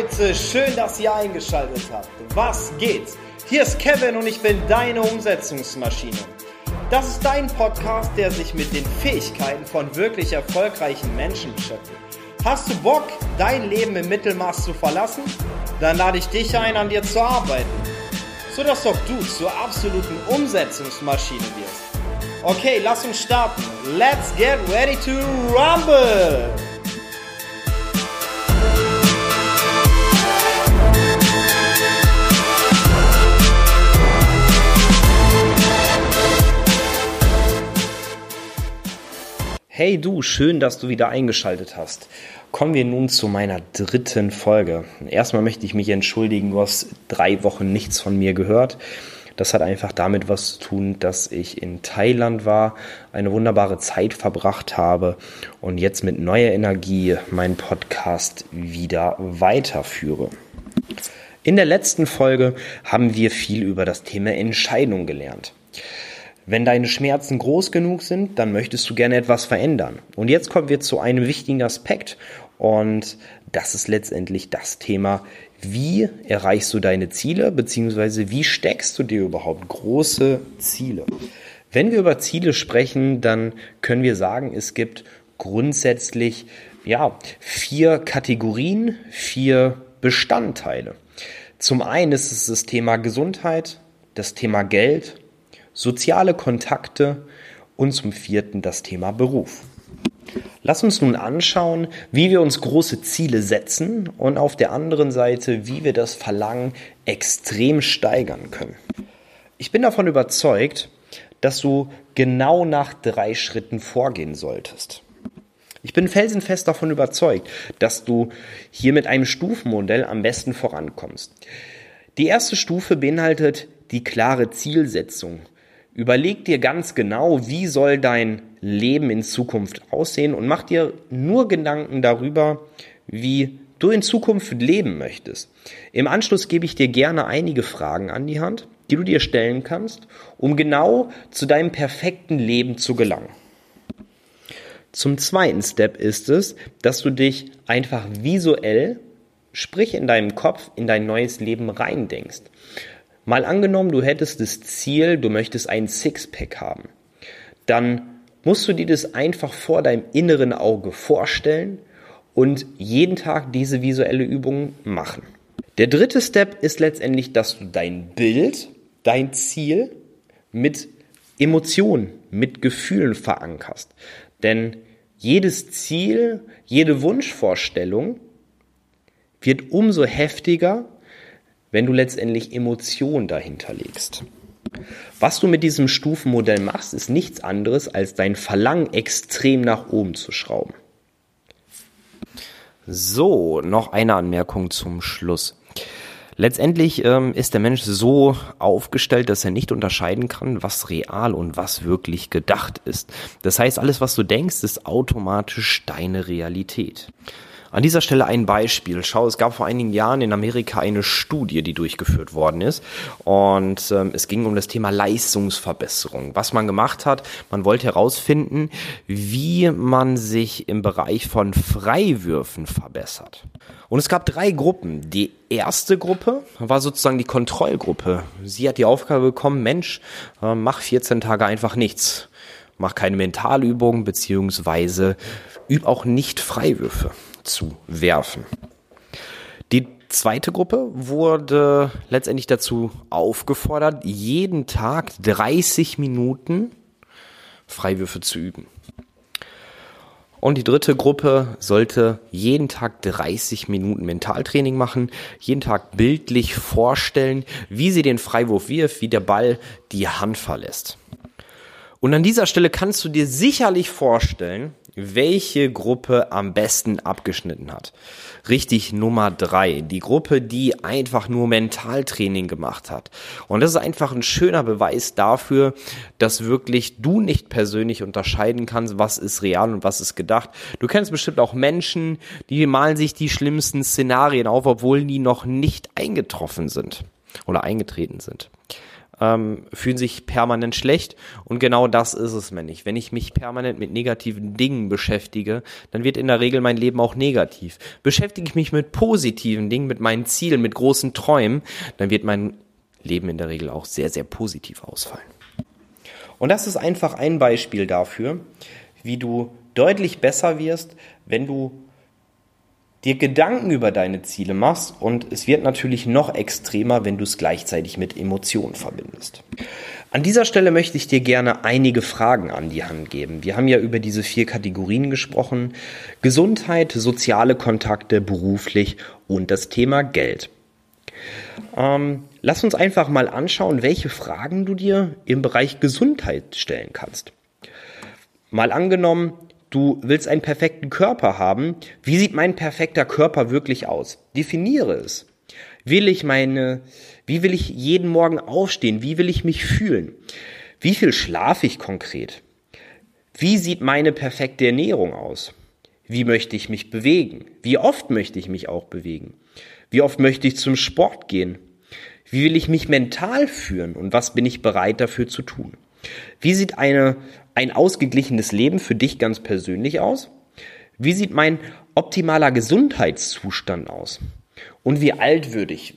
Leute, schön, dass ihr eingeschaltet habt. Was geht? Hier ist Kevin und ich bin deine Umsetzungsmaschine. Das ist dein Podcast, der sich mit den Fähigkeiten von wirklich erfolgreichen Menschen beschäftigt. Hast du Bock, dein Leben im Mittelmaß zu verlassen? Dann lade ich dich ein, an dir zu arbeiten, sodass auch du zur absoluten Umsetzungsmaschine wirst. Okay, lass uns starten. Let's get ready to rumble! Hey du, schön, dass du wieder eingeschaltet hast. Kommen wir nun zu meiner dritten Folge. Erstmal möchte ich mich entschuldigen, du hast 3 Wochen nichts von mir gehört. Das hat einfach damit was zu tun, dass ich in Thailand war, eine wunderbare Zeit verbracht habe und jetzt mit neuer Energie meinen Podcast wieder weiterführe. In der letzten Folge haben wir viel über das Thema Entscheidung gelernt. Wenn deine Schmerzen groß genug sind, dann möchtest du gerne etwas verändern. Und jetzt kommen wir zu einem wichtigen Aspekt und das ist letztendlich das Thema, wie erreichst du deine Ziele bzw. wie steckst du dir überhaupt große Ziele? Wenn wir über Ziele sprechen, dann können wir sagen, es gibt grundsätzlich 4 Kategorien, 4 Bestandteile. Zum einen ist es das Thema Gesundheit, das Thema Geld, soziale Kontakte und zum 4. das Thema Beruf. Lass uns nun anschauen, wie wir uns große Ziele setzen und auf der anderen Seite, wie wir das Verlangen extrem steigern können. Ich bin davon überzeugt, dass du genau nach 3 Schritten vorgehen solltest. Ich bin felsenfest davon überzeugt, dass du hier mit einem Stufenmodell am besten vorankommst. Die erste Stufe beinhaltet die klare Zielsetzung. Überleg dir ganz genau, wie soll dein Leben in Zukunft aussehen und mach dir nur Gedanken darüber, wie du in Zukunft leben möchtest. Im Anschluss gebe ich dir gerne einige Fragen an die Hand, die du dir stellen kannst, um genau zu deinem perfekten Leben zu gelangen. Zum zweiten Step ist es, dass du dich einfach visuell, sprich in deinem Kopf, in dein neues Leben reindenkst. Mal angenommen, du hättest das Ziel, du möchtest ein Sixpack haben. Dann musst du dir das einfach vor deinem inneren Auge vorstellen und jeden Tag diese visuelle Übung machen. Der dritte Step ist letztendlich, dass du dein Bild, dein Ziel mit Emotionen, mit Gefühlen verankerst. Denn jedes Ziel, jede Wunschvorstellung wird umso heftiger, wenn du letztendlich Emotionen dahinter legst. Was du mit diesem Stufenmodell machst, ist nichts anderes, als dein Verlangen extrem nach oben zu schrauben. So, noch eine Anmerkung zum Schluss. Letztendlich ist der Mensch so aufgestellt, dass er nicht unterscheiden kann, was real und was wirklich gedacht ist. Das heißt, alles, was du denkst, ist automatisch deine Realität. An dieser Stelle ein Beispiel. Schau, es gab vor einigen Jahren in Amerika eine Studie, die durchgeführt worden ist und es ging um das Thema Leistungsverbesserung. Was man gemacht hat, man wollte herausfinden, wie man sich im Bereich von Freiwürfen verbessert. Und es gab 3 Gruppen. Die erste Gruppe war sozusagen die Kontrollgruppe. Sie hat die Aufgabe bekommen, Mensch, mach 14 Tage einfach nichts. Mach keine Mentalübungen beziehungsweise üb auch nicht Freiwürfe zu werfen. Die zweite Gruppe wurde letztendlich dazu aufgefordert, jeden Tag 30 Minuten Freiwürfe zu üben. Und die dritte Gruppe sollte jeden Tag 30 Minuten Mentaltraining machen, jeden Tag bildlich vorstellen, wie sie den Freiwurf wirft, wie der Ball die Hand verlässt. Und an dieser Stelle kannst du dir sicherlich vorstellen, welche Gruppe am besten abgeschnitten hat. Richtig, Nummer 3. Die Gruppe, die einfach nur Mentaltraining gemacht hat. Und das ist einfach ein schöner Beweis dafür, dass wirklich du nicht persönlich unterscheiden kannst, was ist real und was ist gedacht. Du kennst bestimmt auch Menschen, die malen sich die schlimmsten Szenarien auf, obwohl die noch nicht eingetroffen sind oder eingetreten sind. fühlen sich permanent schlecht, und genau das ist es mir nicht. Wenn ich mich permanent mit negativen Dingen beschäftige, dann wird in der Regel mein Leben auch negativ. Beschäftige ich mich mit positiven Dingen, mit meinen Zielen, mit großen Träumen, dann wird mein Leben in der Regel auch sehr, sehr positiv ausfallen. Und das ist einfach ein Beispiel dafür, wie du deutlich besser wirst, wenn du dir Gedanken über deine Ziele machst, und es wird natürlich noch extremer, wenn du es gleichzeitig mit Emotionen verbindest. An dieser Stelle möchte ich dir gerne einige Fragen an die Hand geben. Wir haben ja über diese 4 Kategorien gesprochen: Gesundheit, soziale Kontakte, beruflich und das Thema Geld. Lass uns einfach mal anschauen, welche Fragen du dir im Bereich Gesundheit stellen kannst. Mal angenommen, du willst einen perfekten Körper haben. Wie sieht mein perfekter Körper wirklich aus? Definiere es. Wie will ich jeden Morgen aufstehen? Wie will ich mich fühlen? Wie viel schlafe ich konkret? Wie sieht meine perfekte Ernährung aus? Wie möchte ich mich bewegen? Wie oft möchte ich mich auch bewegen? Wie oft möchte ich zum Sport gehen? Wie will ich mich mental fühlen und was bin ich bereit dafür zu tun? Wie sieht ein ausgeglichenes Leben für dich ganz persönlich aus? Wie sieht mein optimaler Gesundheitszustand aus? Und wie alt würde ich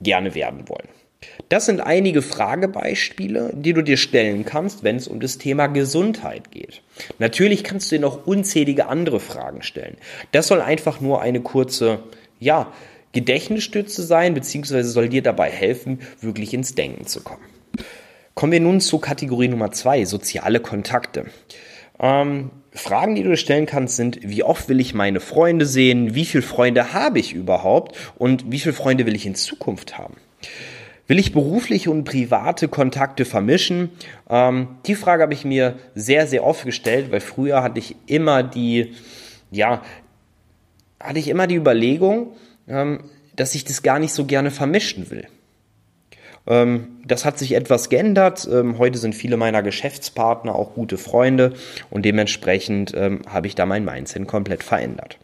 gerne werden wollen? Das sind einige Fragebeispiele, die du dir stellen kannst, wenn es um das Thema Gesundheit geht. Natürlich kannst du dir noch unzählige andere Fragen stellen. Das soll einfach nur eine kurze, Gedächtnisstütze sein, beziehungsweise soll dir dabei helfen, wirklich ins Denken zu kommen. Kommen wir nun zu Kategorie Nummer 2, soziale Kontakte. Fragen, die du stellen kannst, sind: Wie oft will ich meine Freunde sehen? Wie viele Freunde habe ich überhaupt? Und wie viele Freunde will ich in Zukunft haben? Will ich berufliche und private Kontakte vermischen? Die Frage habe ich mir sehr, sehr oft gestellt, weil früher hatte ich immer die Überlegung, dass ich das gar nicht so gerne vermischen will. Das hat sich etwas geändert. Heute sind viele meiner Geschäftspartner auch gute Freunde und dementsprechend habe ich da mein Mindset komplett verändert.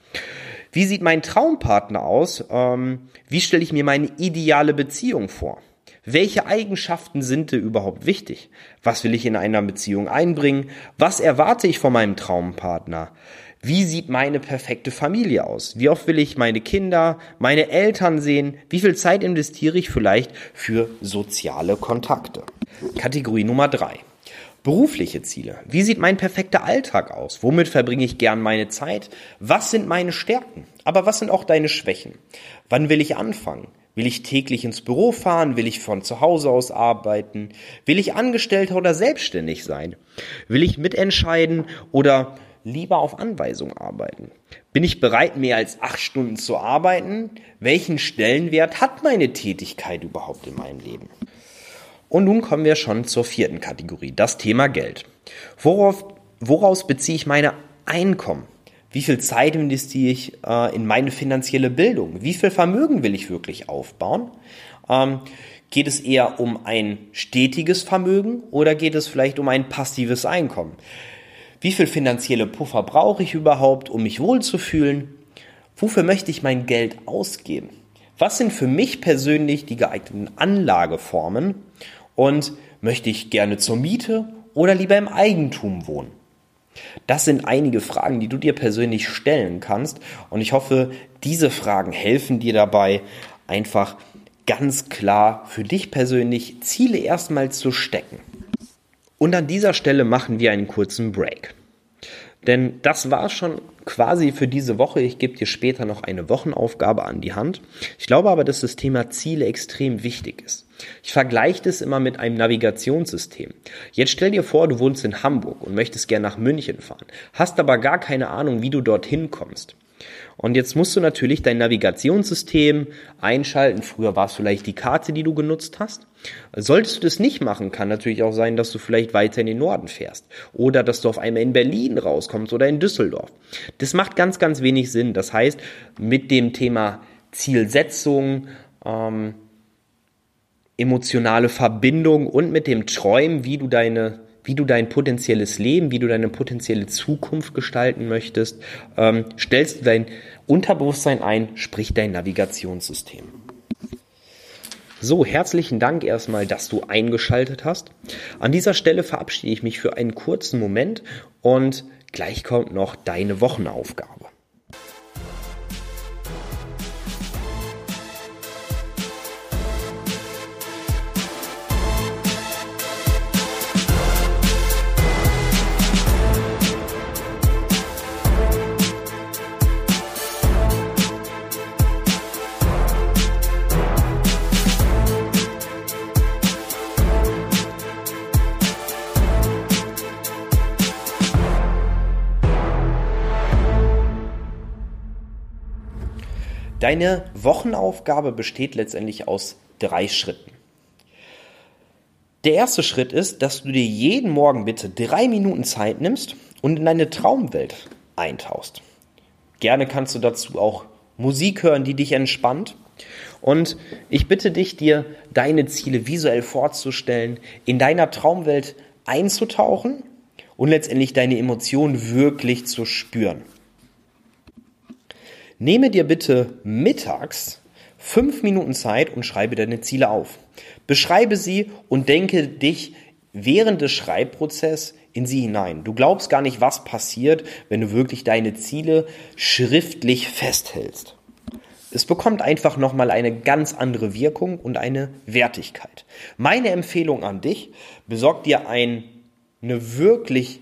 Wie sieht mein Traumpartner aus? Wie stelle ich mir meine ideale Beziehung vor? Welche Eigenschaften sind dir überhaupt wichtig? Was will ich in einer Beziehung einbringen? Was erwarte ich von meinem Traumpartner? Wie sieht meine perfekte Familie aus? Wie oft will ich meine Kinder, meine Eltern sehen? Wie viel Zeit investiere ich vielleicht für soziale Kontakte? Kategorie Nummer 3. Berufliche Ziele. Wie sieht mein perfekter Alltag aus? Womit verbringe ich gern meine Zeit? Was sind meine Stärken? Aber was sind auch deine Schwächen? Wann will ich anfangen? Will ich täglich ins Büro fahren? Will ich von zu Hause aus arbeiten? Will ich Angestellter oder selbstständig sein? Will ich mitentscheiden oder lieber auf Anweisung arbeiten? Bin ich bereit, mehr als 8 Stunden zu arbeiten? Welchen Stellenwert hat meine Tätigkeit überhaupt in meinem Leben? Und nun kommen wir schon zur 4. Kategorie, das Thema Geld. Woraus beziehe ich meine Einkommen? Wie viel Zeit investiere ich in meine finanzielle Bildung? Wie viel Vermögen will ich wirklich aufbauen? Geht es eher um ein stetiges Vermögen oder geht es vielleicht um ein passives Einkommen? Wie viel finanzielle Puffer brauche ich überhaupt, um mich wohlzufühlen? Wofür möchte ich mein Geld ausgeben? Was sind für mich persönlich die geeigneten Anlageformen? Und möchte ich gerne zur Miete oder lieber im Eigentum wohnen? Das sind einige Fragen, die du dir persönlich stellen kannst. Und ich hoffe, diese Fragen helfen dir dabei, einfach ganz klar für dich persönlich Ziele erstmal zu stecken. Und an dieser Stelle machen wir einen kurzen Break. Denn das war schon quasi für diese Woche. Ich gebe dir später noch eine Wochenaufgabe an die Hand. Ich glaube aber, dass das Thema Ziele extrem wichtig ist. Ich vergleiche das immer mit einem Navigationssystem. Jetzt stell dir vor, du wohnst in Hamburg und möchtest gerne nach München fahren, hast aber gar keine Ahnung, wie du dorthin kommst. Und jetzt musst du natürlich dein Navigationssystem einschalten. Früher war es vielleicht die Karte, die du genutzt hast. Solltest du das nicht machen, kann natürlich auch sein, dass du vielleicht weiter in den Norden fährst oder dass du auf einmal in Berlin rauskommst oder in Düsseldorf. Das macht ganz, ganz wenig Sinn. Das heißt, mit dem Thema Zielsetzung, emotionale Verbindung und mit dem Träumen, wie du dein potenzielles Leben, wie du deine potenzielle Zukunft gestalten möchtest, stellst du dein Unterbewusstsein ein, sprich dein Navigationssystem. So, herzlichen Dank erstmal, dass du eingeschaltet hast. An dieser Stelle verabschiede ich mich für einen kurzen Moment und gleich kommt noch deine Wochenaufgabe. Deine Wochenaufgabe besteht letztendlich aus 3 Schritten. Der erste Schritt ist, dass du dir jeden Morgen bitte 3 Minuten Zeit nimmst und in deine Traumwelt eintauchst. Gerne kannst du dazu auch Musik hören, die dich entspannt. Und ich bitte dich, dir deine Ziele visuell vorzustellen, in deiner Traumwelt einzutauchen und letztendlich deine Emotionen wirklich zu spüren. Nehme dir bitte mittags 5 Minuten Zeit und schreibe deine Ziele auf. Beschreibe sie und denke dich während des Schreibprozesses in sie hinein. Du glaubst gar nicht, was passiert, wenn du wirklich deine Ziele schriftlich festhältst. Es bekommt einfach nochmal eine ganz andere Wirkung und eine Wertigkeit. Meine Empfehlung an dich, besorg dir eine wirklich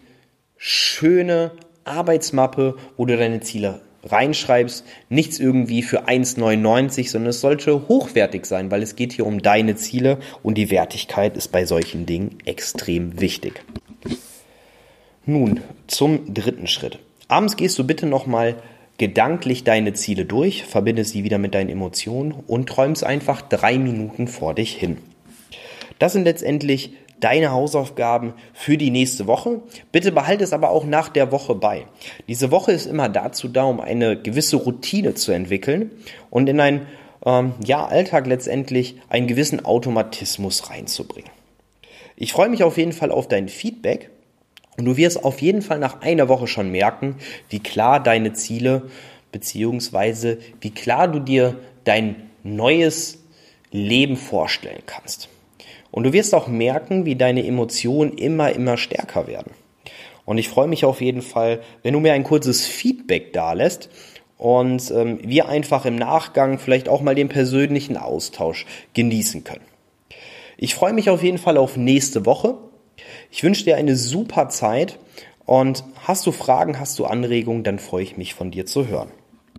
schöne Arbeitsmappe, wo du deine Ziele reinschreibst, nichts irgendwie für 1,99, sondern es sollte hochwertig sein, weil es geht hier um deine Ziele und die Wertigkeit ist bei solchen Dingen extrem wichtig. Nun zum dritten Schritt. Abends gehst du bitte nochmal gedanklich deine Ziele durch, verbindest sie wieder mit deinen Emotionen und träumst einfach 3 Minuten vor dich hin. Das sind letztendlich deine Hausaufgaben für die nächste Woche. Bitte behalte es aber auch nach der Woche bei. Diese Woche ist immer dazu da, um eine gewisse Routine zu entwickeln und in einen Alltag letztendlich einen gewissen Automatismus reinzubringen. Ich freue mich auf jeden Fall auf dein Feedback und du wirst auf jeden Fall nach einer Woche schon merken, wie klar deine Ziele bzw. wie klar du dir dein neues Leben vorstellen kannst. Und du wirst auch merken, wie deine Emotionen immer stärker werden. Und ich freue mich auf jeden Fall, wenn du mir ein kurzes Feedback dalässt und wir einfach im Nachgang vielleicht auch mal den persönlichen Austausch genießen können. Ich freue mich auf jeden Fall auf nächste Woche. Ich wünsche dir eine super Zeit und hast du Fragen, hast du Anregungen, dann freue ich mich von dir zu hören.